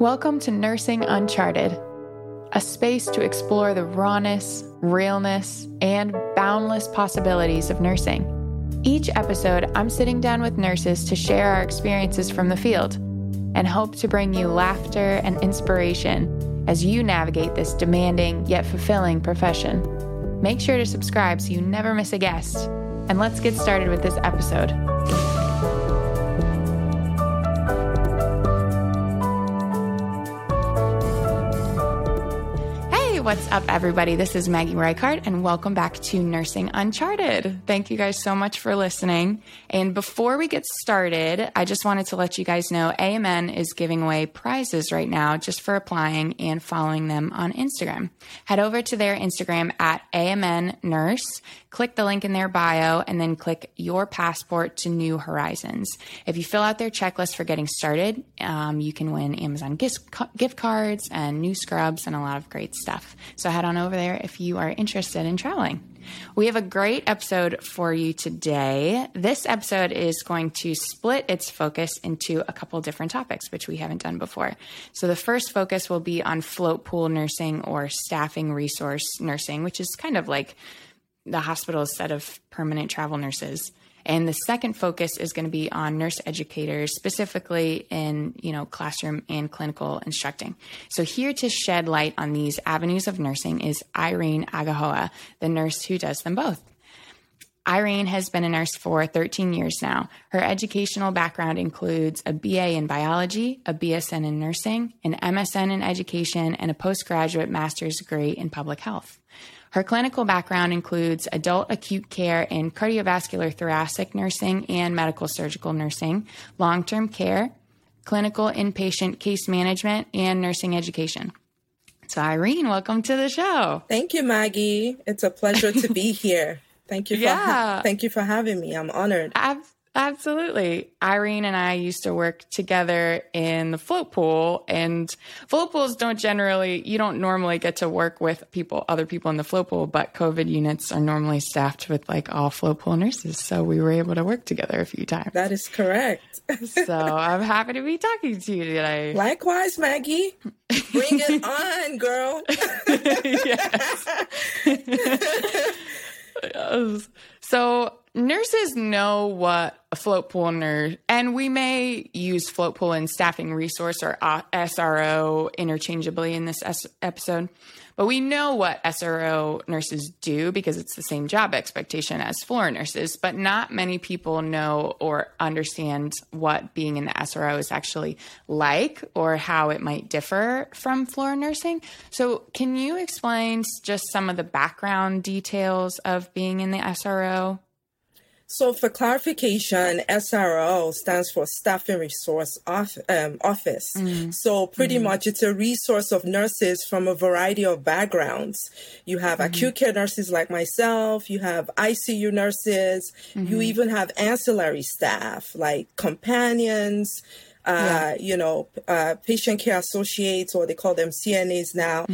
Welcome to Nursing Uncharted, a space to explore the rawness, realness, and boundless possibilities of nursing. Each episode, I'm sitting down with nurses to share our experiences from the field and hope to bring you laughter and inspiration as you navigate this demanding yet fulfilling profession. Make sure to subscribe so you never miss a guest. And let's get started with this episode. What's up, everybody? This is Maggie Reichardt, and welcome back to Nursing Uncharted. Thank you guys so much for listening. And before we get started, I just wanted to let you guys know AMN is giving away prizes right now just for applying and following them on Instagram. Head over to their Instagram at AMN Nurse, click the link in their bio, and then click Your Passport to New Horizons. If you fill out their checklist for getting started, you can win Amazon gift cards and new scrubs and a lot of great stuff. So head on over there if you are interested in traveling. We have a great episode for you today. This episode is going to split its focus into a couple different topics, which we haven't done before. So the first focus will be on float pool nursing or staffing resource nursing, which is kind of like the hospital's set of permanent travel nurses. And the second focus is going to be on nurse educators, specifically in, classroom and clinical instructing. So here to shed light on these avenues of nursing is Irene Agahoa, the nurse who does them both. Irene has been a nurse for 13 years now. Her educational background includes a BA in biology, a BSN in nursing, an MSN in education, and a postgraduate master's degree in public health. Her clinical background includes adult acute care in cardiovascular thoracic nursing and medical surgical nursing, long-term care, clinical inpatient case management, and nursing education. So Irene, welcome to the show. Thank you, Maggie. It's a pleasure to be here. Thank you for having me. I'm honored. Absolutely. Irene and I used to work together in the float pool, and float pools don't normally get to work with other people in the float pool, but COVID units are normally staffed with all float pool nurses. So we were able to work together a few times. That is correct. So I'm happy to be talking to you today. Likewise, Maggie. Bring it on, girl. Yes. So nurses know what a float pool nurse, and we may use float pool and staffing resource or SRO interchangeably in this episode, but we know what SRO nurses do because it's the same job expectation as floor nurses, but not many people know or understand what being in the SRO is actually like or how it might differ from floor nursing. So can you explain just some of the background details of being in the SRO? So for clarification, SRO stands for Staffing Resource Office. Mm-hmm. So pretty much it's a resource of nurses from a variety of backgrounds. You have acute care nurses like myself, you have ICU nurses, you even have ancillary staff like companions, patient care associates, or they call them CNAs now,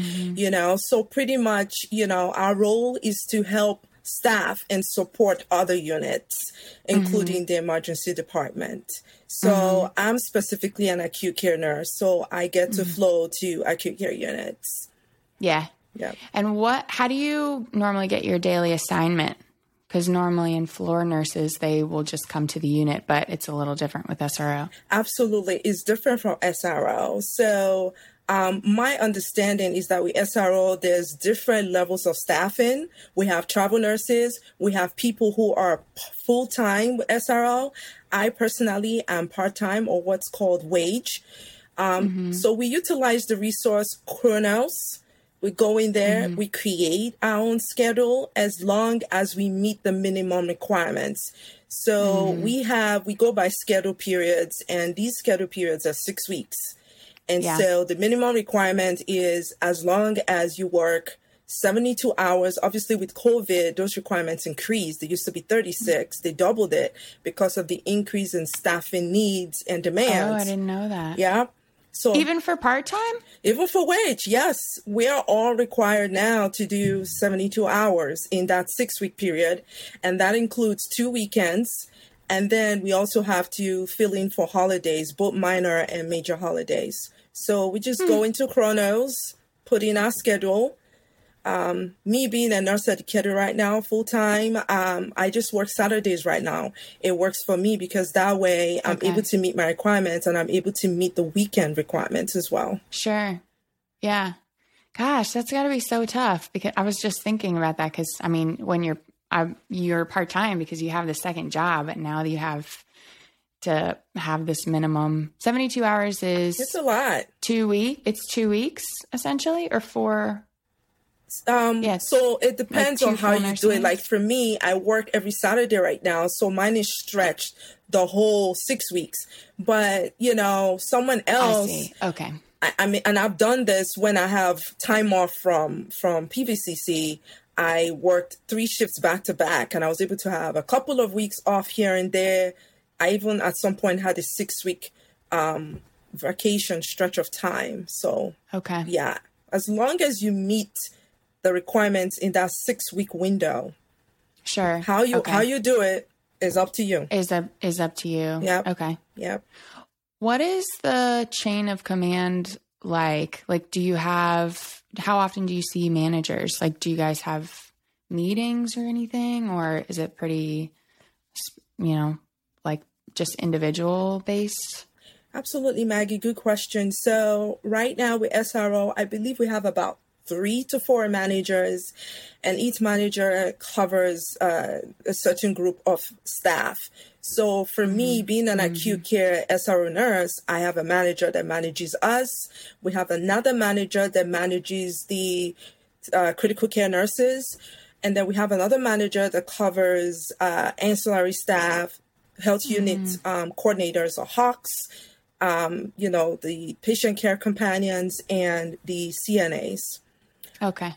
So pretty much, our role is to help staff and support other units, including the emergency department. So I'm specifically an acute care nurse, so I get to flow to acute care units. Yeah. Yeah. And how do you normally get your daily assignment? Because normally in floor nurses, they will just come to the unit, but it's a little different with SRO. Absolutely. It's different from SRO. So my understanding is that with SRO, there's different levels of staffing. We have travel nurses. We have people who are full-time with SRO. I personally am part-time, or what's called wage. So we utilize the resource Kronos. We go in there, we create our own schedule as long as we meet the minimum requirements. So we go by schedule periods, and these schedule periods are 6 weeks. And so the minimum requirement is as long as you work 72 hours. Obviously, with COVID, those requirements increased. They used to be 36. They doubled it because of the increase in staffing needs and demands. Oh, I didn't know that. Yeah. So even for part-time? Even for wage, yes. We are all required now to do 72 hours in that 6-week period. And that includes 2 weekends. And then we also have to fill in for holidays, both minor and major holidays. So we just go into Kronos, put in our schedule. Me being a nurse educator right now, full time, I just work Saturdays right now. It works for me because that way I'm able to meet my requirements and I'm able to meet the weekend requirements as well. Sure. Yeah. Gosh, that's got to be so tough, because I was just thinking about that. Because I mean, when you're part time because you have the second job, and now you have to have this minimum 72 hours is it's a lot. 2 weeks. It's 2 weeks essentially, or 4. Yes. So it depends on how you do it. Like for me, I work every Saturday right now. So mine is stretched the whole 6 weeks, but you know, someone else, okay. I mean, and I've done this when I have time off from PVCC. I worked 3 shifts back to back, and I was able to have a couple of weeks off here and there. I even at some point had a 6-week vacation stretch of time. So, okay. Yeah. As long as you meet the requirements in that 6-week window. Sure. How you do it is up to you. Is up to you. Yeah. Okay. Yep. What is the chain of command like? Like, how often do you see managers? Like, do you guys have meetings or anything, or is it pretty, you know, like just individual based? Absolutely, Maggie. Good question. So right now with SRO, I believe we have about 3 to 4 managers, and each manager covers a certain group of staff. So for me, being an acute care SRO nurse, I have a manager that manages us. We have another manager that manages the critical care nurses. And then we have another manager that covers ancillary staff, health unit coordinators or HOCs, you know, the patient care companions and the CNAs. Okay.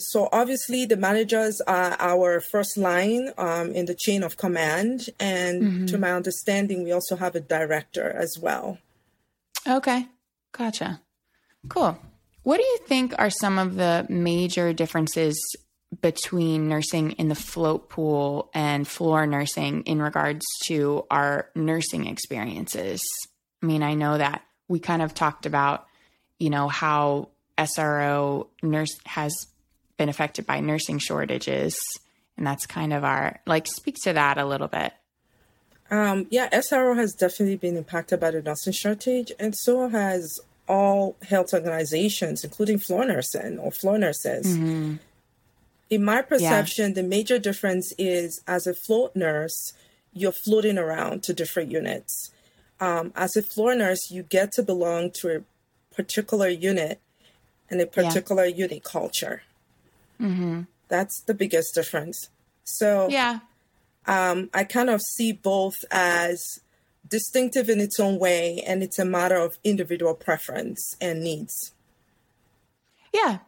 So obviously the managers are our first line in the chain of command. And to my understanding, we also have a director as well. Okay. Gotcha. Cool. What do you think are some of the major differences between nursing in the float pool and floor nursing in regards to our nursing experiences? I mean, I know that we kind of talked about, you know, how SRO nurse has been affected by nursing shortages, and that's kind of our, like, speak to that a little bit. Yeah, SRO has definitely been impacted by the nursing shortage, and so has all health organizations, including floor nursing or floor nurses. Mm-hmm. In my perception, the major difference is, as a float nurse, you're floating around to different units. As a floor nurse, you get to belong to a particular unit and a particular unit culture. Mm-hmm. That's the biggest difference. So I kind of see both as distinctive in its own way, and it's a matter of individual preference and needs. Yeah,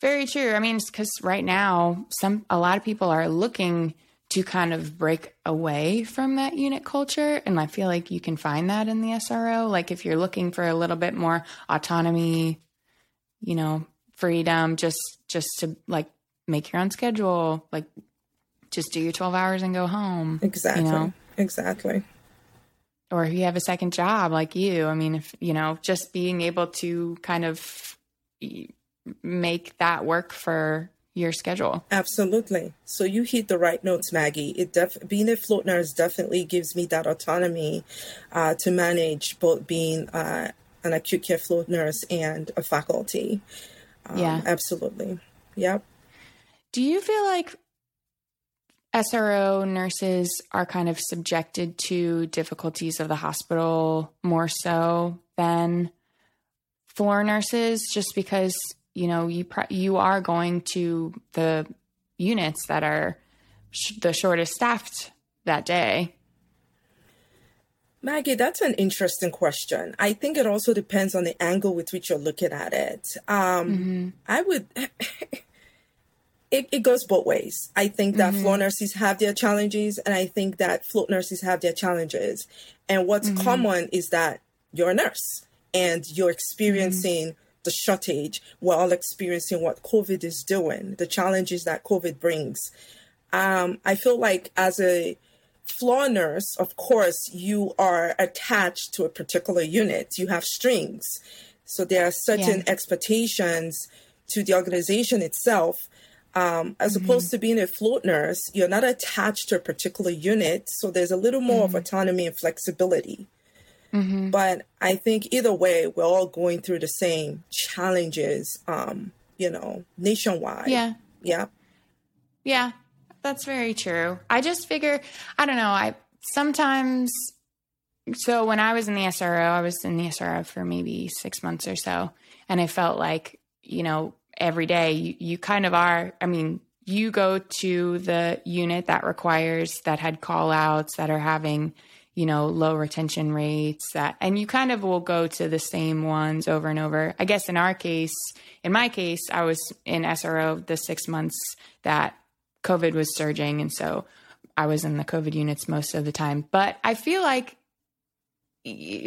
very true. I mean, because right now, a lot of people are looking to kind of break away from that unit culture. And I feel like you can find that in the SRO. Like if you're looking for a little bit more autonomy, you know, freedom, just to like make your own schedule, like just do your 12 hours and go home. Exactly. You know? Exactly. Or if you have a second job like you, I mean, if, you know, just being able to kind of make that work for your schedule. Absolutely. So you hit the right notes, Maggie. Being a float nurse definitely gives me that autonomy to manage both being an acute care float nurse and a faculty. Absolutely. Yep. Do you feel like SRO nurses are kind of subjected to difficulties of the hospital more so than floor nurses, just because, you know, you are going to the units that are the shortest staffed that day? Maggie, that's an interesting question. I think it also depends on the angle with which you're looking at it. I would, it goes both ways. I think that floor nurses have their challenges, and I think that float nurses have their challenges. And what's common is that you're a nurse and you're experiencing the shortage. We're all experiencing what COVID is doing, the challenges that COVID brings. I feel like as a floor nurse, of course, you are attached to a particular unit. You have strings. So there are certain expectations to the organization itself. As opposed to being a float nurse, you're not attached to a particular unit. So there's a little more of autonomy and flexibility. But I think either way, we're all going through the same challenges, you know, nationwide. Yeah, that's very true. I just figure, I don't know, I sometimes, so when I was in the SRO, I was in the SRO for maybe 6 months or so. And I felt like, you know, every day you kind of are, I mean, you go to the unit that requires, that had call outs, that are having, you know, low retention rates, that, and you kind of will go to the same ones over and over. I guess in our case, in my case, I was in SRO the 6 months that COVID was surging. And so I was in the COVID units most of the time, but I feel like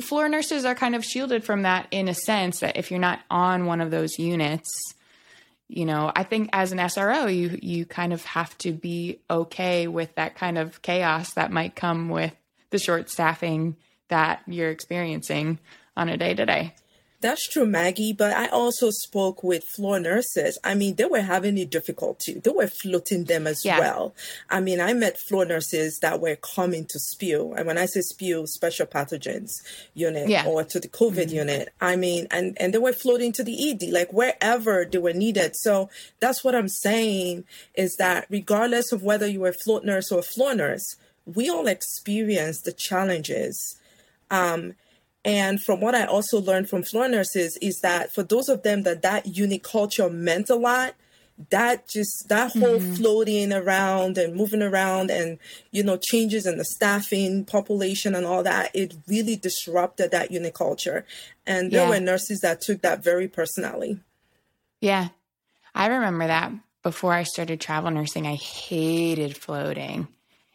floor nurses are kind of shielded from that in a sense that if you're not on one of those units, you know, I think as an SRO, you kind of have to be okay with that kind of chaos that might come with the short staffing that you're experiencing on a day to day. That's true, Maggie. But I also spoke with floor nurses. I mean, they were having a difficulty. They were floating them as well. I mean, I met floor nurses that were coming to SPEW. And when I say SPEW, special pathogens unit or to the COVID unit, I mean, and they were floating to the ED, like wherever they were needed. So that's what I'm saying is that regardless of whether you were a float nurse or a floor nurse, we all experience the challenges. And from what I also learned from floor nurses is that for those of them that unit culture meant a lot, that whole floating around and moving around and, you know, changes in the staffing population and all that, it really disrupted that unit culture. And there were nurses that took that very personally. Yeah, I remember that before I started travel nursing, I hated floating.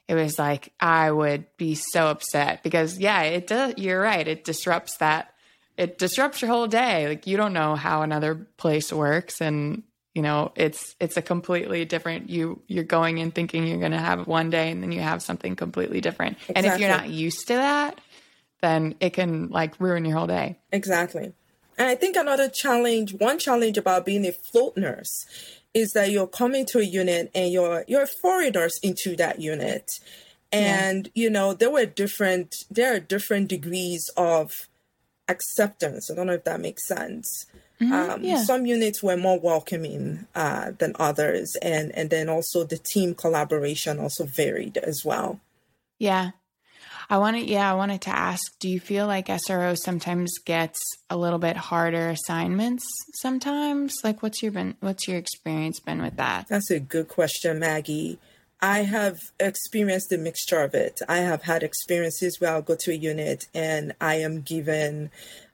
It was like, I would be so upset because it does. You're right. It disrupts that. It disrupts your whole day. Like you don't know how another place works. And you know, it's a completely different, you're going in thinking you're going to have one day and then you have something completely different. Exactly. And if you're not used to that, then it can like ruin your whole day. Exactly. And I think one challenge about being a float nurse is that you're coming to a unit and you're foreigners into that unit. And, you know, there are different degrees of acceptance. I don't know if that makes sense. Some units were more welcoming than others. And then also the team collaboration also varied as well. Yeah. I wanted to ask, do you feel like SRO sometimes gets a little bit harder assignments sometimes? Like what's your experience been with that? That's a good question, Maggie. I have experienced a mixture of it. I have had experiences where I'll go to a unit and I am given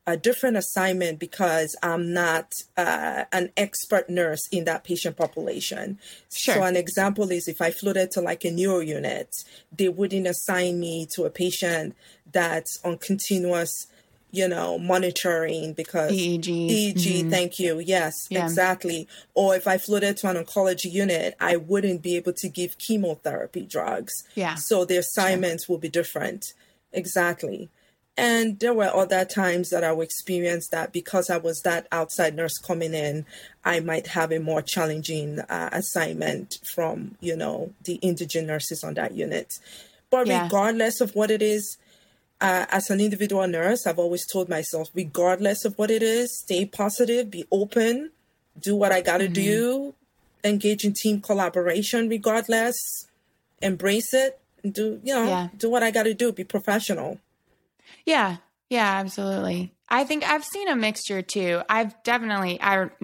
a different assignment because I'm not an expert nurse in that patient population. Sure. So an example is if I floated to like a neuro unit, they wouldn't assign me to a patient that's on continuous, you know, monitoring because EEG. Thank you. Yes, exactly. Or if I floated to an oncology unit, I wouldn't be able to give chemotherapy drugs. Yeah. So the assignments will be different. Exactly. And there were other times that I would experience that because I was that outside nurse coming in, I might have a more challenging assignment from, you know, the indigent nurses on that unit. But regardless of what it is, as an individual nurse, I've always told myself, regardless of what it is, stay positive, be open, do what I got to do, engage in team collaboration regardless, embrace it, and do what I got to do, be professional. Yeah, absolutely. I think I've seen a mixture too. I've definitely, I've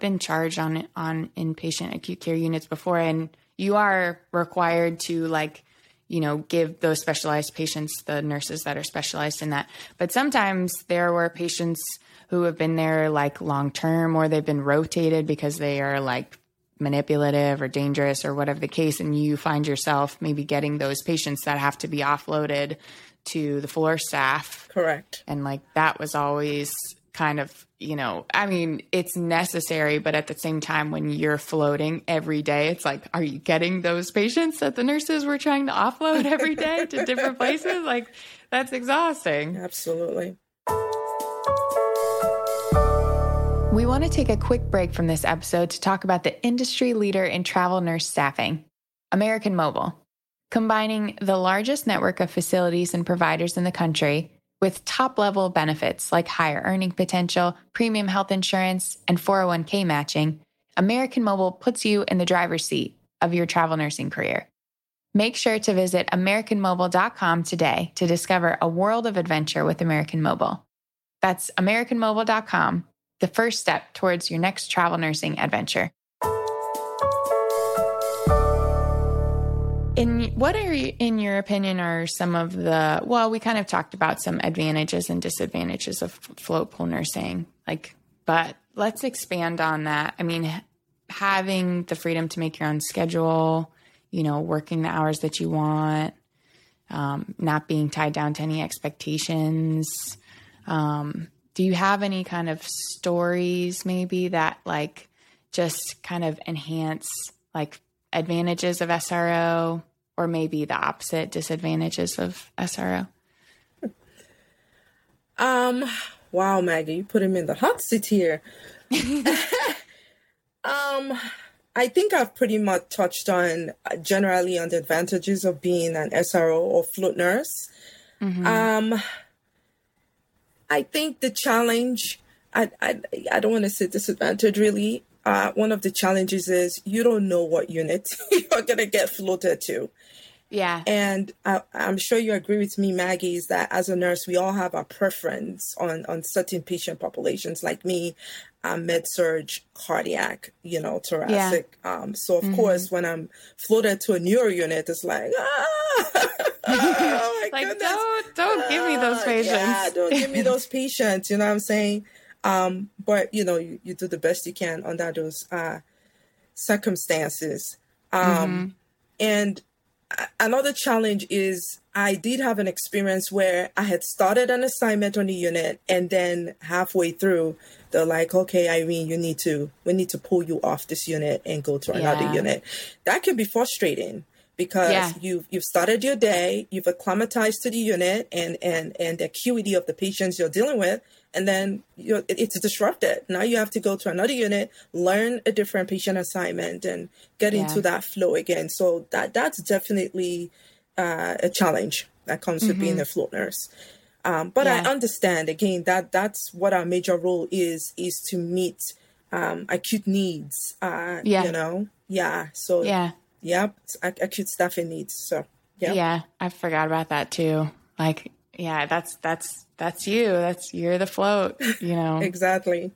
been charged on inpatient acute care units before, and you are required to like, you know, give those specialized patients the nurses that are specialized in that. But sometimes there were patients who have been there like long-term, or they've been rotated because they are like manipulative or dangerous or whatever the case. And you find yourself maybe getting those patients that have to be offloaded to the floor staff. Correct. And like, that was always kind of, you know, I mean, it's necessary, but at the same time, when you're floating every day, it's like, are you getting those patients that the nurses were trying to offload every day to different places? Like, that's exhausting. Absolutely. We want to take a quick break from this episode to talk about the industry leader in travel nurse staffing, American Mobile. Combining the largest network of facilities and providers in the country with top-level benefits like higher earning potential, premium health insurance, and 401k matching, American Mobile puts you in the driver's seat of your travel nursing career. Make sure to visit AmericanMobile.com today to discover a world of adventure with American Mobile. That's AmericanMobile.com, the first step towards your next travel nursing adventure. What, in your opinion, are some of the, well, we kind of talked about some advantages and disadvantages of float pool nursing, like, but let's expand on that. I mean, having the freedom to make your own schedule, you know, working the hours that you want, not being tied down to any expectations. Do you have any kind of stories maybe that like just kind of enhance like advantages of SRO or maybe the opposite disadvantages of SRO? Wow, Maggie, you put him in the hot seat here. I think I've pretty much touched on generally on the advantages of being an SRO or float nurse. Mm-hmm. I think the challenge, I don't want to say disadvantage really. One of the challenges is you don't know what unit you're going to get floated to. Yeah. And I'm sure you agree with me, Maggie, is that as a nurse, we all have our preference on certain patient populations. Like me, I'm med-surg, cardiac, you know, thoracic. Yeah. So, of course, when I'm floated to a neuro unit, it's like, oh my like, goodness. Don't give me those patients. Yeah, don't give me those patients. You know what I'm saying? But, you know, you do the best you can under those circumstances. And another challenge is I did have an experience where I had started an assignment on the unit and then halfway through, they're like, okay, Irene, we need to pull you off this unit and go to another unit. That can be frustrating because you've started your day, you've acclimatized to the unit and the acuity of the patients you're dealing with. And then it's disrupted. Now you have to go to another unit, learn a different patient assignment, and get into that flow again. So that's definitely a challenge that comes with being a float nurse. But I understand, again, that's what our major role is to meet acute needs, you know? Yeah. So, acute staffing needs. So, yeah. Yeah, I forgot about that, too. Like, yeah, that's you. You're the float, you know. Exactly.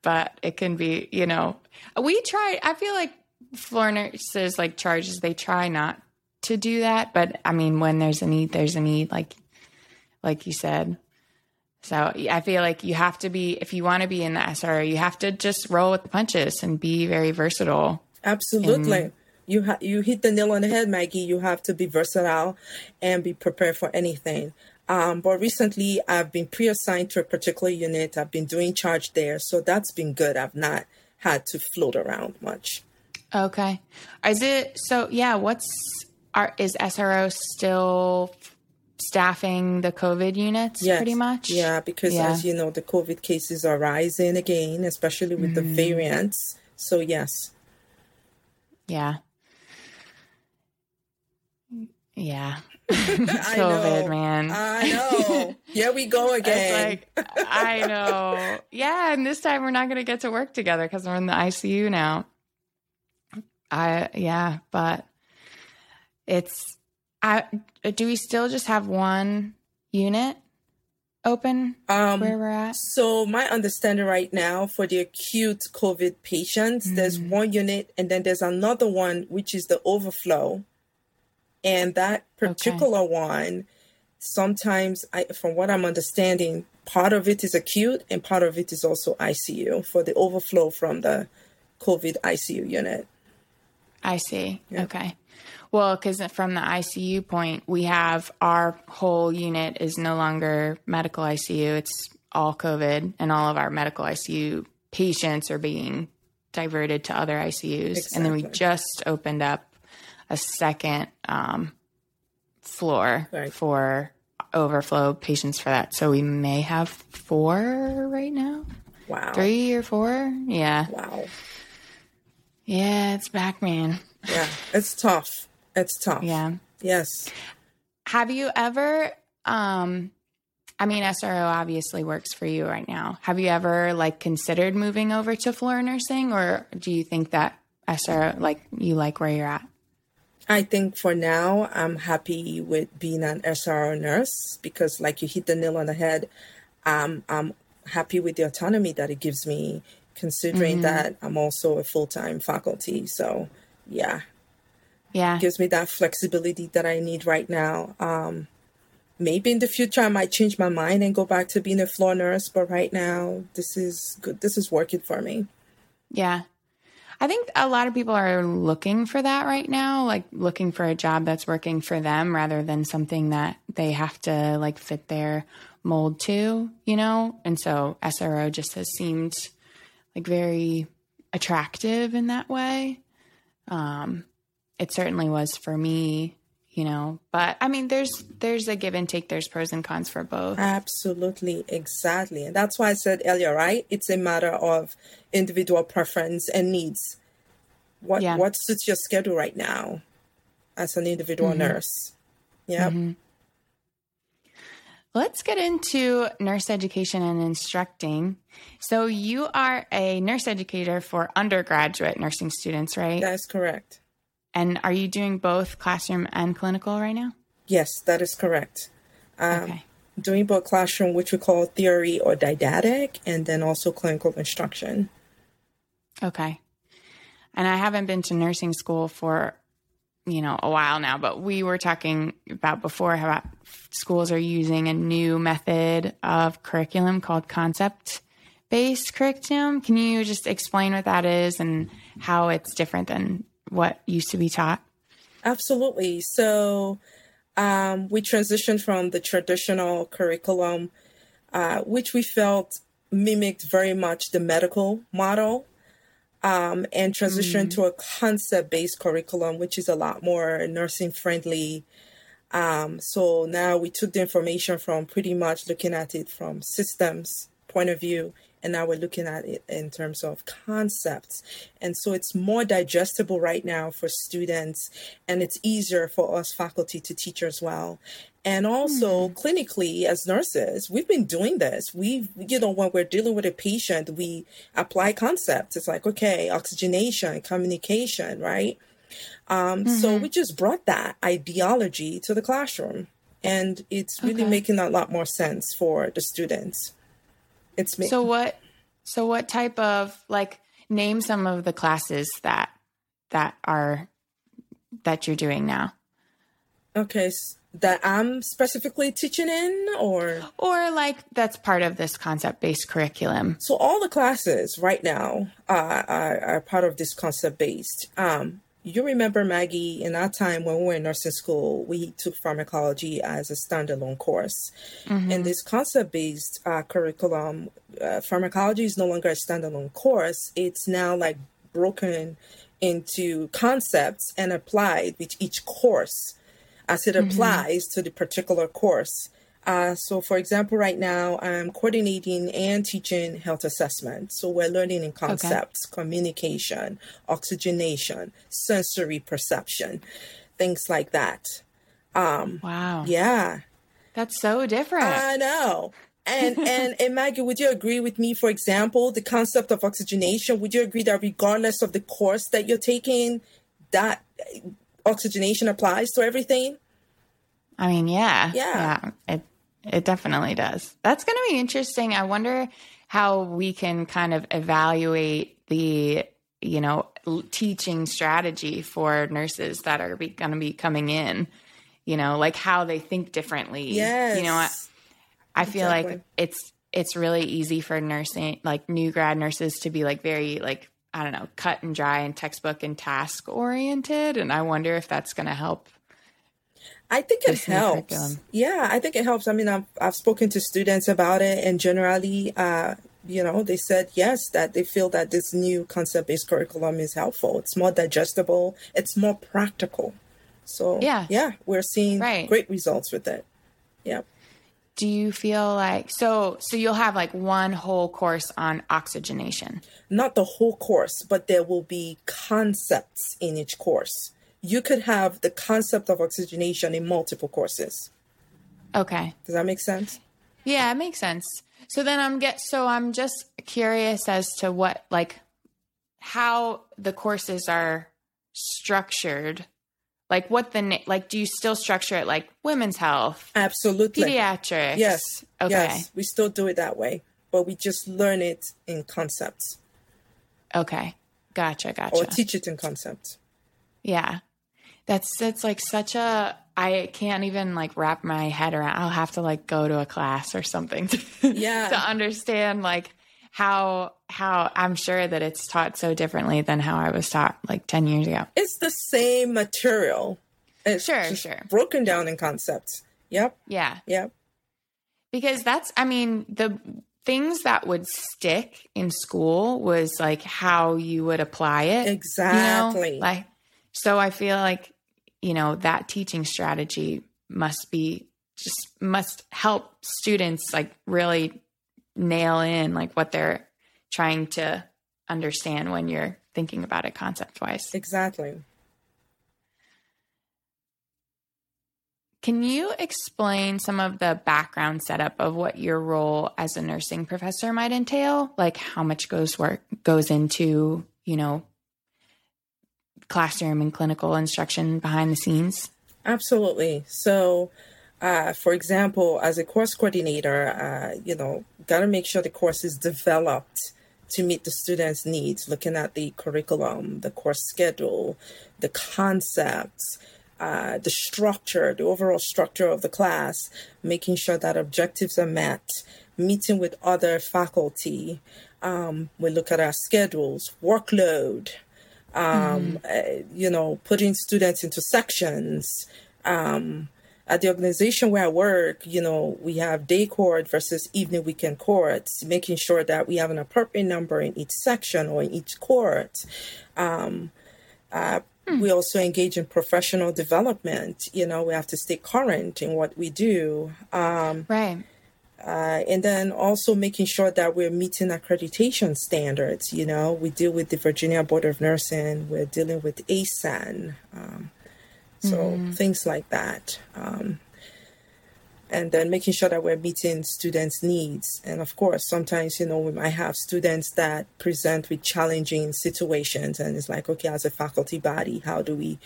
But it can be, you know, I feel like floor nurses like charges, they try not to do that. But I mean, when there's a need, like you said. So I feel like you have to be, if you want to be in the SRO, you have to just roll with the punches and be very versatile. Absolutely. You hit the nail on the head, Maggie. You have to be versatile and be prepared for anything. But recently, I've been pre-assigned to a particular unit. I've been doing charge there. So that's been good. I've not had to float around much. Okay. Is SRO still staffing the COVID units pretty much? Yeah, because as you know, the COVID cases are rising again, especially with the variants. So yes. Yeah. Yeah. COVID, man. I know. Here we go again. It's like, I know. Yeah. And this time we're not going to get to work together because we're in the ICU now. But do we still just have one unit open where we're at? So my understanding right now for the acute COVID patients, there's one unit and then there's another one, which is the overflow. And that particular one, sometimes, from what I'm understanding, part of it is acute and part of it is also ICU for the overflow from the COVID ICU unit. I see. Yeah. Okay. Well, because from the ICU point, we have our whole unit is no longer medical ICU. It's all COVID and all of our medical ICU patients are being diverted to other ICUs. Exactly. And then we just opened up a second floor for overflow patients for that. So we may have four right now. Wow. Three or four. Yeah. Wow. Yeah. It's back, man. Yeah. It's tough. It's tough. Yeah. Yes. Have you ever, I mean, SRO obviously works for you right now. Have you ever considered moving over to floor nursing, or do you think that SRO, you like where you're at? I think for now, I'm happy with being an SRO nurse because you hit the nail on the head. I'm happy with the autonomy that it gives me, considering that I'm also a full-time faculty. So yeah. Yeah. It gives me that flexibility that I need right now. Maybe in the future, I might change my mind and go back to being a floor nurse. But right now, this is good. This is working for me. Yeah. I think a lot of people are looking for that right now, looking for a job that's working for them rather than something that they have to fit their mold to, you know? And so SRO just has seemed very attractive in that way. It certainly was for me. You know, but I mean, there's a give and take. There's pros and cons for both. Absolutely. Exactly. And that's why I said earlier, right? It's a matter of individual preference and needs. What suits your schedule right now as an individual nurse? Yeah. Mm-hmm. Let's get into nurse education and instructing. So you are a nurse educator for undergraduate nursing students, right? That's correct. And are you doing both classroom and clinical right now? Yes, that is correct. Doing both classroom, which we call theory or didactic, and then also clinical instruction. Okay. And I haven't been to nursing school for, a while now, but we were talking about before how schools are using a new method of curriculum called concept-based curriculum. Can you just explain what that is and how it's different than what used to be taught? Absolutely. So we transitioned from the traditional curriculum, which we felt mimicked very much the medical model, and transitioned to a concept-based curriculum, which is a lot more nursing-friendly. So now we took the information from pretty much looking at it from systems point of view, and now we're looking at it in terms of concepts. And so it's more digestible right now for students, and it's easier for us faculty to teach as well. And also clinically, as nurses, we've been doing this. When we're dealing with a patient, we apply concepts. It's oxygenation, communication, right? So we just brought that ideology to the classroom, and it's really making a lot more sense for the students. It's me. So what type of, name some of the classes that you're doing now? Okay. So that I'm specifically teaching in or that's part of this concept-based curriculum. So all the classes right now are part of this concept-based. You remember, Maggie, in our time when we were in nursing school, we took pharmacology as a standalone course. In this concept-based curriculum, pharmacology is no longer a standalone course. It's now broken into concepts and applied with each course as it applies to the particular course. So, for example, right now, I'm coordinating and teaching health assessment. So we're learning in concepts, communication, oxygenation, sensory perception, things like that. Wow. Yeah. That's so different. I know. And Maggie, would you agree with me, for example, the concept of oxygenation? Would you agree that regardless of the course that you're taking, that oxygenation applies to everything? I mean, yeah, it definitely does. That's going to be interesting. I wonder how we can kind of evaluate the, teaching strategy for nurses that are going to be coming in, how they think differently. Yes. I feel like it's really easy for nursing, new grad nurses to be very, I don't know, cut and dry and textbook and task oriented. And I wonder if that's going to help I think it helps. Yeah, I think it helps. I mean, I've spoken to students about it, and generally, you know, they said, yes, that they feel that this new concept-based curriculum is helpful. It's more digestible. It's more practical. So, yeah we're seeing great results with it. Yeah. Do you feel like, so you'll have like one whole course on oxygenation? Not the whole course, but there will be concepts in each course. You could have the concept of oxygenation in multiple courses. Okay. Does that make sense? Yeah, it makes sense. So then I'm just curious as to what, like, how the courses are structured. Like what the, like, do you still structure it like women's health? Absolutely. Pediatrics. Yes. Okay. Yes. We still do it that way, but we just learn it in concepts. Okay. Gotcha. Or teach it in concepts. Yeah. It's like such a, I can't even like wrap my head around. I'll have to like go to a class or something to understand like how I'm sure that it's taught so differently than how I was taught like 10 years ago. It's the same material. It's sure. Broken down in concepts. Yep. Yeah. Yep. Because that's, I mean, the things that would stick in school was like how you would apply it. Exactly. You know? Like, so I feel like, you know, that teaching strategy must help students like really nail in like what they're trying to understand when you're thinking about it concept wise. Exactly. Can you explain some of the background setup of what your role as a nursing professor might entail? Like how much goes into, you know, classroom and clinical instruction behind the scenes? Absolutely. So, for example, as a course coordinator, you know, got to make sure the course is developed to meet the students' needs, looking at the curriculum, the course schedule, the concepts, the structure, the overall structure of the class, making sure that objectives are met, meeting with other faculty. We look at our schedules, workload, you know, putting students into sections. At the organization where I work, you know, we have day cohort versus evening weekend cohorts, making sure that we have an appropriate number in each section or in each cohort. We also engage in professional development. You know, we have to stay current in what we do. And then also making sure that we're meeting accreditation standards. You know, we deal with the Virginia Board of Nursing. We're dealing with ASAN. So things like that. And then making sure that we're meeting students' needs. And of course, sometimes, you know, we might have students that present with challenging situations and it's like, okay, as a faculty body, how do we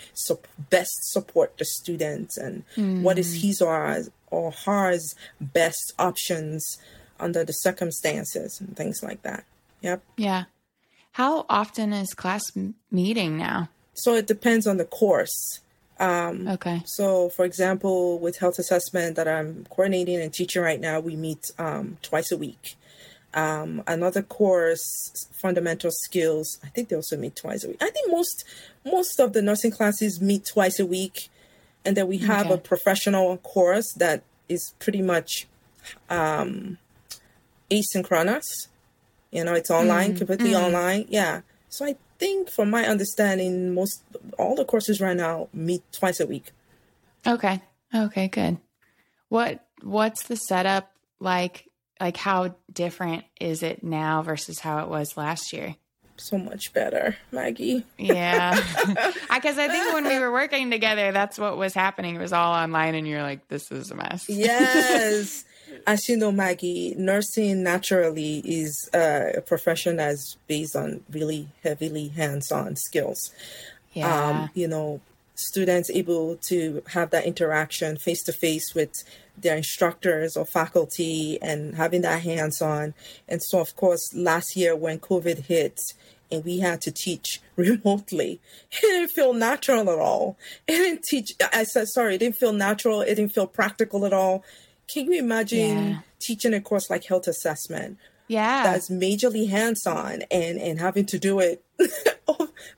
best support the students and what is his or hers best options under the circumstances and things like that. Yep. Yeah. How often is class meeting now? So it depends on the course. Okay. So for example, with health assessment that I'm coordinating and teaching right now, we meet, twice a week. Another course, fundamental skills, I think they also meet twice a week. I think most of the nursing classes meet twice a week. And then we have a professional course that is pretty much, asynchronous, you know, it's online, completely online. Yeah. So I think from my understanding, all the courses right now meet twice a week. Okay, good. What's the setup like? Like how different is it now versus how it was last year? So much better, Maggie. Yeah. Because I think when we were working together, that's what was happening. It was all online and you're like, this is a mess. Yes. As you know, Maggie, nursing naturally is a profession that's based on really heavily hands-on skills. Yeah. You know, students able to have that interaction face-to-face with their instructors or faculty and having that hands-on. And so, of course, last year when COVID hit and we had to teach remotely, it didn't feel natural at all. It didn't feel natural. It didn't feel practical at all. Can you imagine teaching a course like health assessment? Yeah. That's majorly hands-on and having to do it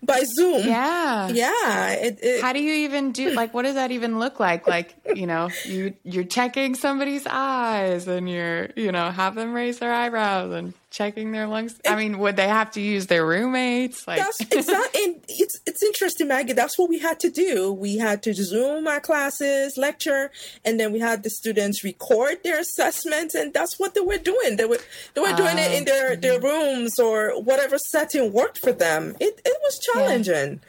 by Zoom. Yeah. Yeah. How do you even do, like, what does that even look like? Like, you know, you're checking somebody's eyes and you're, you know, have them raise their eyebrows and checking their lungs. I mean, would they have to use their roommates? Like, it's interesting, Maggie. That's what we had to do. We had to Zoom our classes, lecture, and then we had the students record their assessments, and that's what they were doing. They were doing it in their rooms or whatever setting worked for them. It was challenging,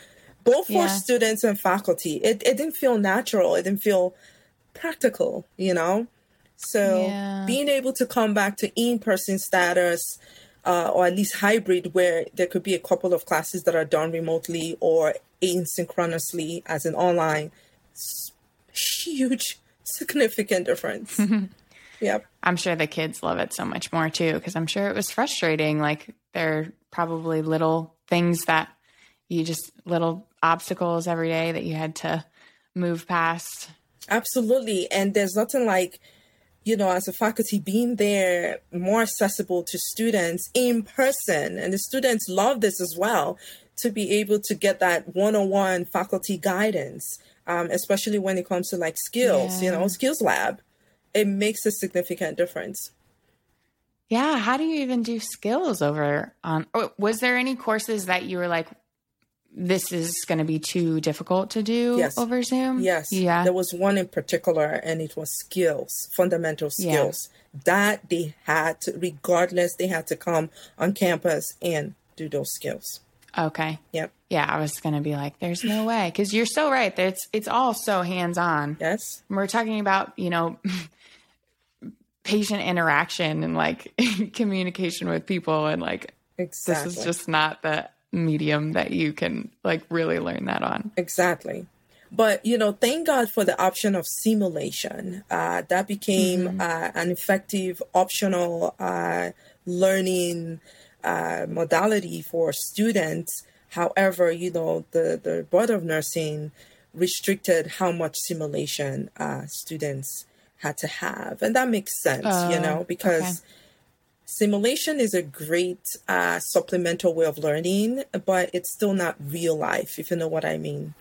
both for students and faculty. It didn't feel natural. It didn't feel practical, you know? So being able to come back to in-person status, or at least hybrid, where there could be a couple of classes that are done remotely or asynchronously as in online, huge, significant difference. Yep. I'm sure the kids love it so much more too, because I'm sure it was frustrating. Like, there are probably little things that you just, little obstacles every day that you had to move past. Absolutely. And there's nothing like, you know, as a faculty, being there, more accessible to students in person. And the students love this as well, to be able to get that one-on-one faculty guidance, especially when it comes to like skills, you know, skills lab. It makes a significant difference. Yeah. How do you even do skills over on, was there any courses that you were like, this is going to be too difficult to do over Zoom? Yes. Yeah. There was one in particular, and it was skills, fundamental skills that they had to, regardless, they had to come on campus and do those skills. Okay. Yep. Yeah. I was going to be like, there's no way. 'Cause you're so right. It's all so hands-on. Yes. We're talking about, you know, patient interaction and like communication with people, and like, exactly. This is just not the medium that you can like really learn that on. Exactly. But, you know, thank God for the option of simulation. That became an effective optional learning modality for students. However, you know, the Board of Nursing restricted how much simulation students had to have. And that makes sense, you know, because simulation is a great supplemental way of learning, but it's still not real life, if you know what I mean.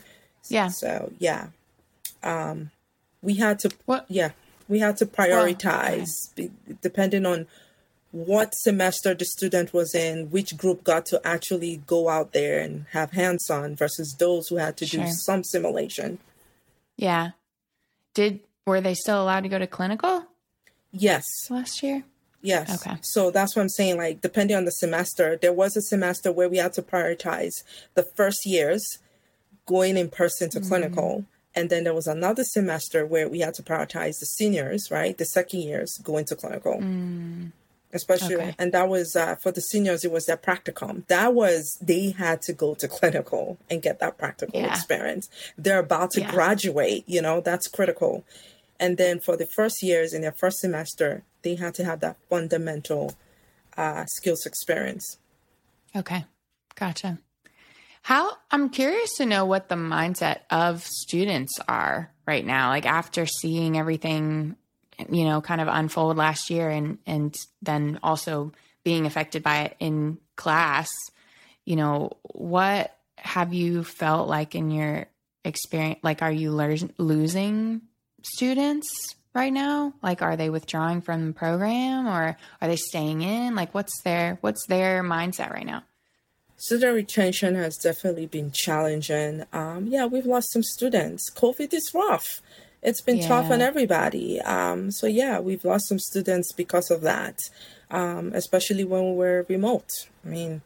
Yeah. So, yeah. We had to prioritize depending on what semester the student was in, which group got to actually go out there and have hands-on versus those who had to do some simulation. Yeah. Were they still allowed to go to clinical? Yes. Last year? Yes. Okay. So that's what I'm saying. Like, depending on the semester, there was a semester where we had to prioritize the first years going in person to clinical. And then there was another semester where we had to prioritize the seniors, right? The second years going to clinical, especially. Okay. And that was for the seniors, it was their practicum. They had to go to clinical and get that practical experience. They're about to graduate, you know, that's critical. And then for the first years in their first semester, they had to have that fundamental skills experience. Okay. Gotcha. I'm curious to know what the mindset of students are right now, like after seeing everything, you know, kind of unfold last year and then also being affected by it in class, you know, what have you felt like in your experience? Like, are you losing students right now? Like, are they withdrawing from the program or are they staying in? Like, what's their mindset right now? Student retention has definitely been challenging. We've lost some students. COVID is rough. It's been tough on everybody. We've lost some students because of that, especially when we're remote. I mean,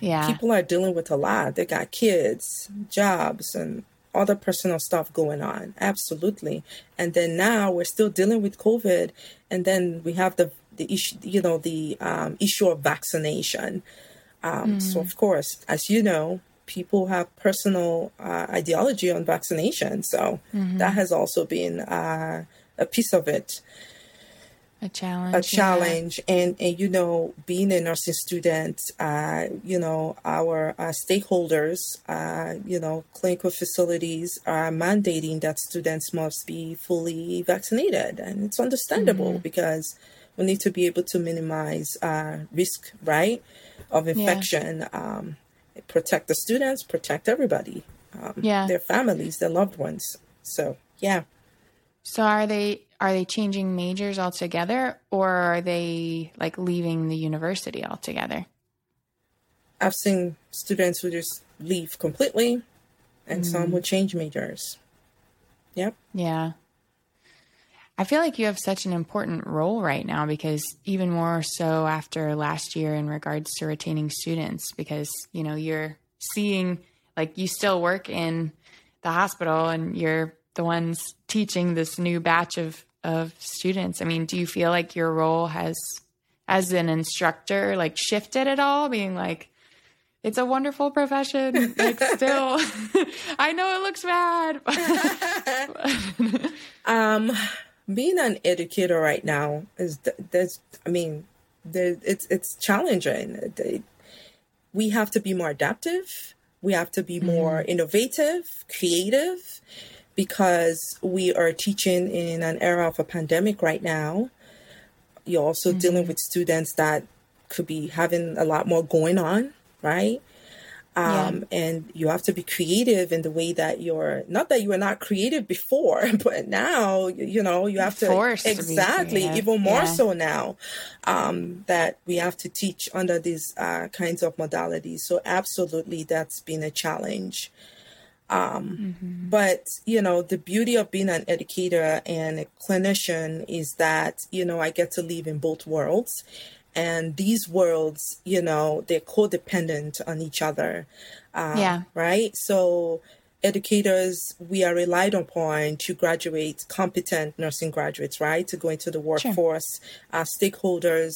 people are dealing with a lot. They got kids, jobs, and other personal stuff going on. Absolutely. And then now we're still dealing with COVID. And then we have the issue, you know, the issue of vaccination. So of course, as you know, people have personal ideology on vaccination. So that has also been a piece of it. A challenge. And, you know, being a nursing student, you know, our stakeholders, you know, clinical facilities are mandating that students must be fully vaccinated. And it's understandable because we need to be able to minimize risk, right, of infection. protect the students, protect everybody, their families, their loved ones. So, yeah. So are they changing majors altogether, or are they like leaving the university altogether? I've seen students who just leave completely, and some would change majors. Yep. Yeah. I feel like you have such an important role right now, because even more so after last year in regards to retaining students, because, you know, you're seeing, like, you still work in the hospital and you're the ones teaching this new batch of students. I mean, do you feel like your role has, as an instructor, like shifted at all, being like, it's a wonderful profession, like still, I know it looks bad. But... Being an educator right now is it's challenging. We have to be more adaptive. We have to be more innovative, creative, because we are teaching in an era of a pandemic right now. You're also dealing with students that could be having a lot more going on, right? And you have to be creative in the way that you were not creative before, but now, you know, you have to exactly, even more so now, that we have to teach under these kinds of modalities. So absolutely, that's been a challenge. But, you know, the beauty of being an educator and a clinician is that, you know, I get to live in both worlds. And these worlds, you know, they're codependent on each other, right? So educators, we are relied upon to graduate competent nursing graduates, right? To go into the workforce, stakeholders,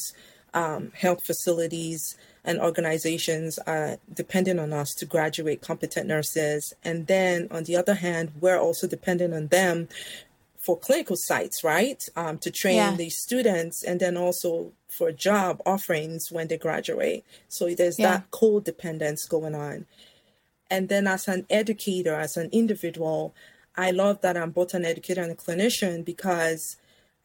health facilities and organizations are dependent on us to graduate competent nurses. And then on the other hand, we're also dependent on them for clinical sites, right? To train these students, and then also for job offerings when they graduate. So there's that codependence going on. And then as an educator, as an individual, I love that I'm both an educator and a clinician, because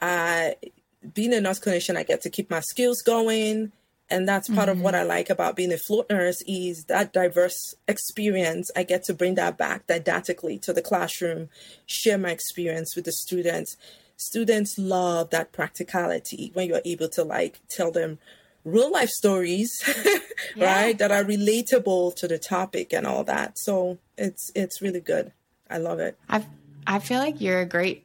being a nurse clinician, I get to keep my skills going. And that's part of what I like about being a float nurse, is that diverse experience. I get to bring that back didactically to the classroom, share my experience with the students. Students love that practicality when you're able to, like, tell them real life stories, right, that are relatable to the topic and all that. So it's really good. I love it. I feel like you're a great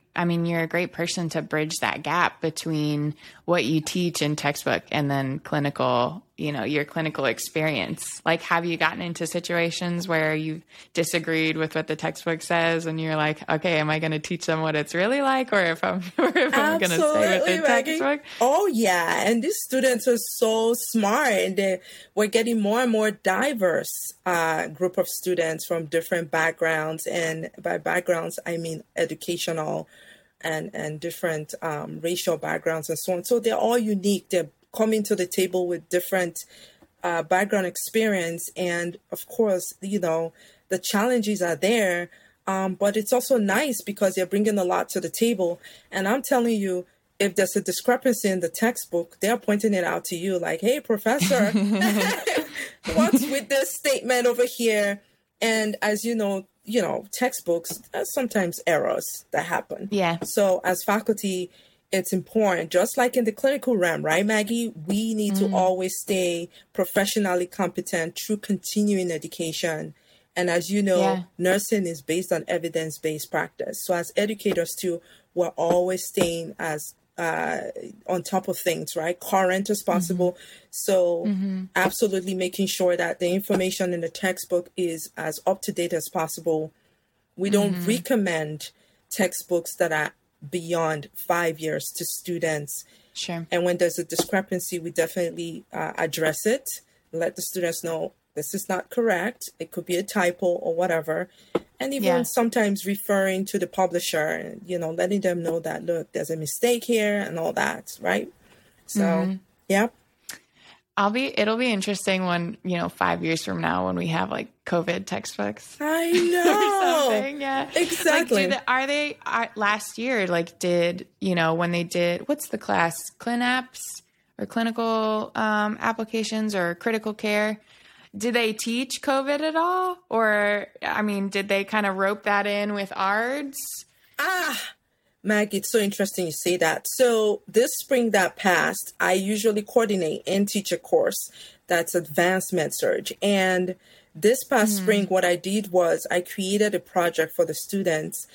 person to bridge that gap between what you teach in textbook and then clinical, you know, your clinical experience. Like, have you gotten into situations where you've disagreed with what the textbook says and you're like, okay, am I going to teach them what it's really like? Or if I'm going to stay with the textbook? Oh yeah. And these students are so smart, and we're getting more and more diverse group of students from different backgrounds. And by backgrounds, I mean educational and different racial backgrounds and so on. So they're all unique. They're coming to the table with different background experience. And of course, you know, the challenges are there, but it's also nice because they're bringing a lot to the table. And I'm telling you, if there's a discrepancy in the textbook, they're pointing it out to you like, hey, professor, what's with this statement over here? And as you know, textbooks, there's sometimes errors that happen. Yeah. So as faculty, it's important, just like in the clinical realm, right, Maggie? We need to always stay professionally competent through continuing education. And as you know, nursing is based on evidence-based practice. So as educators too, we're always staying as on top of things, right? Current as possible. So absolutely making sure that the information in the textbook is as up-to-date as possible. We don't recommend textbooks that are beyond 5 years to students. Sure. And when there's a discrepancy, we definitely address it. Let the students know this is not correct. It could be a typo or whatever. And even sometimes referring to the publisher, and, you know, letting them know that, look, there's a mistake here and all that. Right. So, yeah. It'll be interesting when, you know, 5 years from now, when we have like COVID textbooks. I know. Or something. Yeah, exactly. Like, last year, like, did, you know, when they did, what's the class, clin apps or clinical applications or critical care? Do they teach COVID at all? Or, I mean, did they kind of rope that in with ARDS? Ah, Maggie, it's so interesting you say that. So this spring that passed, I usually coordinate and teach a course that's advanced med-surg. And this past spring, what I did was I created a project for the students.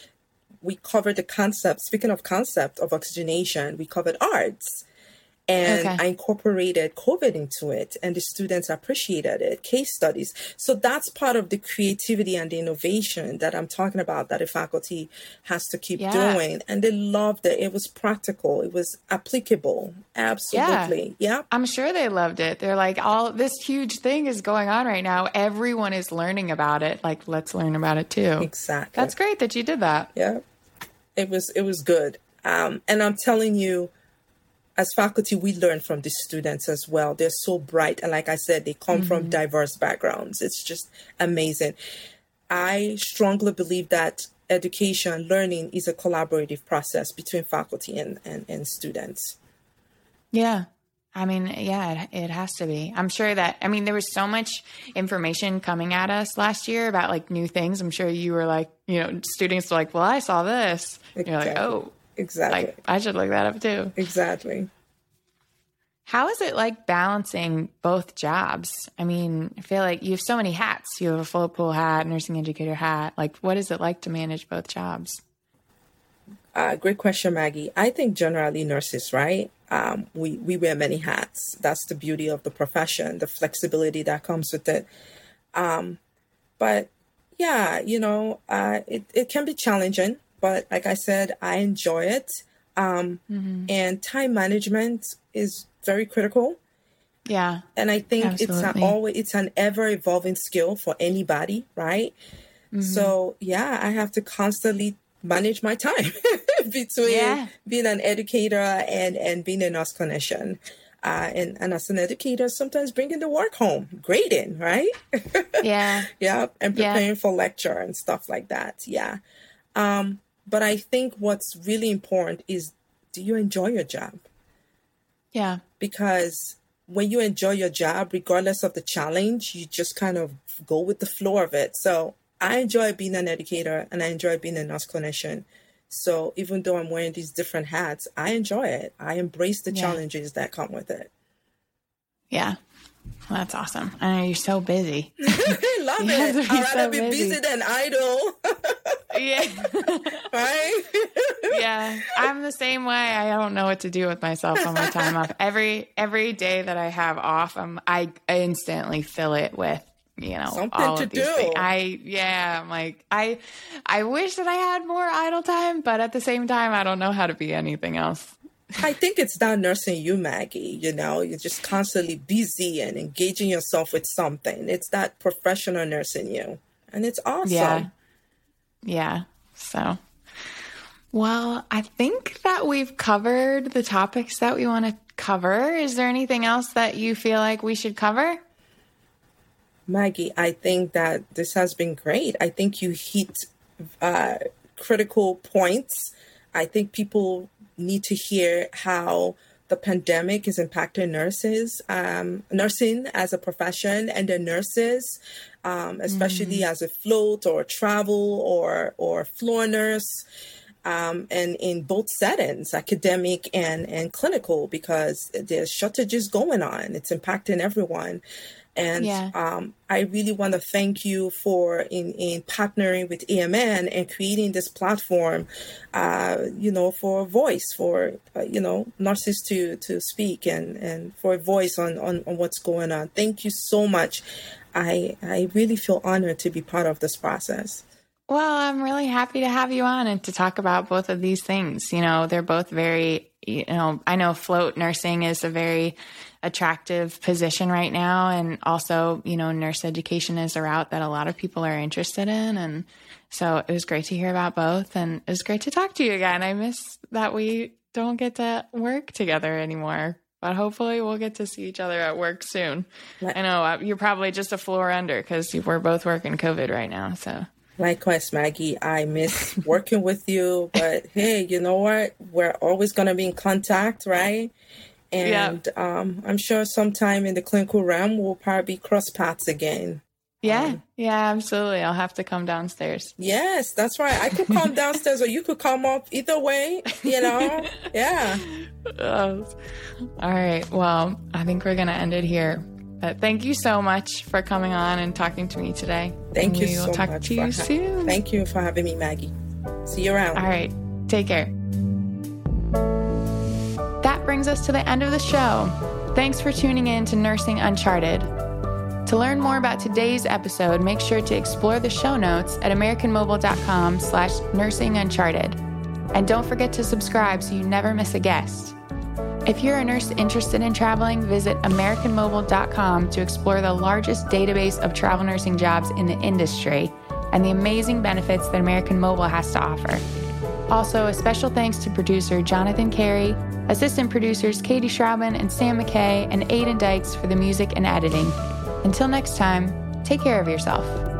We covered the concept, speaking of concept of oxygenation, we covered ARDS. And I incorporated COVID into it, and the students appreciated it, case studies. So that's part of the creativity and the innovation that I'm talking about that the faculty has to keep doing. And they loved it. It was practical. It was applicable. Absolutely. Yeah. I'm sure they loved it. They're like, all this huge thing is going on right now. Everyone is learning about it. Like, let's learn about it too. Exactly. That's great that you did that. Yeah. It was good. And I'm telling you, as faculty, we learn from the students as well. They're so bright. And like I said, they come from diverse backgrounds. It's just amazing. I strongly believe that education, learning is a collaborative process between faculty and students. Yeah. I mean, yeah, it has to be. I'm sure that, I mean, there was so much information coming at us last year about like new things. I'm sure you were like, you know, students were like, well, I saw this. Exactly. You're like, oh. Exactly. Like, I should look that up too. Exactly. How is it like balancing both jobs? I mean, I feel like you have so many hats. You have a float pool hat, nursing educator hat. Like, what is it like to manage both jobs? Great question, Maggie. I think generally nurses, right? We wear many hats. That's the beauty of the profession, the flexibility that comes with it. But yeah, you know, it can be challenging. But like I said, I enjoy it. And time management is very critical. Yeah. And I think it's an ever evolving skill for anybody, right? So yeah, I have to constantly manage my time between being an educator and being a nurse clinician. And as an educator, sometimes bringing the work home, grading, right? And preparing for lecture and stuff like that. Yeah. But I think what's really important is, do you enjoy your job? Yeah. Because when you enjoy your job, regardless of the challenge, you just kind of go with the flow of it. So I enjoy being an educator and I enjoy being a nurse clinician. So even though I'm wearing these different hats, I enjoy it. I embrace the challenges that come with it. Yeah. Well, that's awesome. I know you're so busy. I love it. I'd rather be busy than idle. Right? Yeah. I'm the same way. I don't know what to do with myself on my time off. Every day that I have off, I instantly fill it with, you know, something all to of these do. Things. I'm like, I wish that I had more idle time, but at the same time, I don't know how to be anything else. I think it's that nursing you, Maggie, you know, you're just constantly busy and engaging yourself with something. It's that professional nursing you. And it's awesome. Yeah. So, well, I think that we've covered the topics that we want to cover. Is there anything else that you feel like we should cover? Maggie, I think that this has been great. I think you hit critical points. I think people need to hear how the pandemic is impacting nurses, nursing as a profession and the nurses, especially as a float or travel or floor nurse, and in both settings, academic and clinical, because there's shortages going on. It's impacting everyone. And I really want to thank you for in partnering with AMN and creating this platform, you know, for a voice for, you know, nurses to speak and for a voice on what's going on. Thank you so much. I really feel honored to be part of this process. Well, I'm really happy to have you on and to talk about both of these things. You know, they're both very, you know, I know float nursing is a very attractive position right now. And also, you know, nurse education is a route that a lot of people are interested in. And so it was great to hear about both. And it was great to talk to you again. I miss that we don't get to work together anymore, but hopefully we'll get to see each other at work soon. I know you're probably just a floor under because we're both working COVID right now. So likewise, Maggie, I miss working with you, but hey, you know what? We're always going to be in contact, right? And I'm sure sometime in the clinical realm, we'll probably cross paths again. Yeah. Yeah, absolutely. I'll have to come downstairs. Yes, that's right. I could come downstairs or you could come up, either way, you know? Yeah. All right. Well, I think we're going to end it here. But thank you so much for coming on and talking to me today. Thank you so much. We'll talk to you soon. Thank you for having me, Maggie. See you around. All right. Take care. That brings us to the end of the show. Thanks for tuning in to Nursing Uncharted. To learn more about today's episode, make sure to explore the show notes at AmericanMobile.com/Nursing Uncharted. And don't forget to subscribe so you never miss a guest. If you're a nurse interested in traveling, visit AmericanMobile.com to explore the largest database of travel nursing jobs in the industry and the amazing benefits that American Mobile has to offer. Also, a special thanks to producer Jonathan Carey, assistant producers Katie Schrauben and Sam McKay, and Aidan Dykes for the music and editing. Until next time, take care of yourself.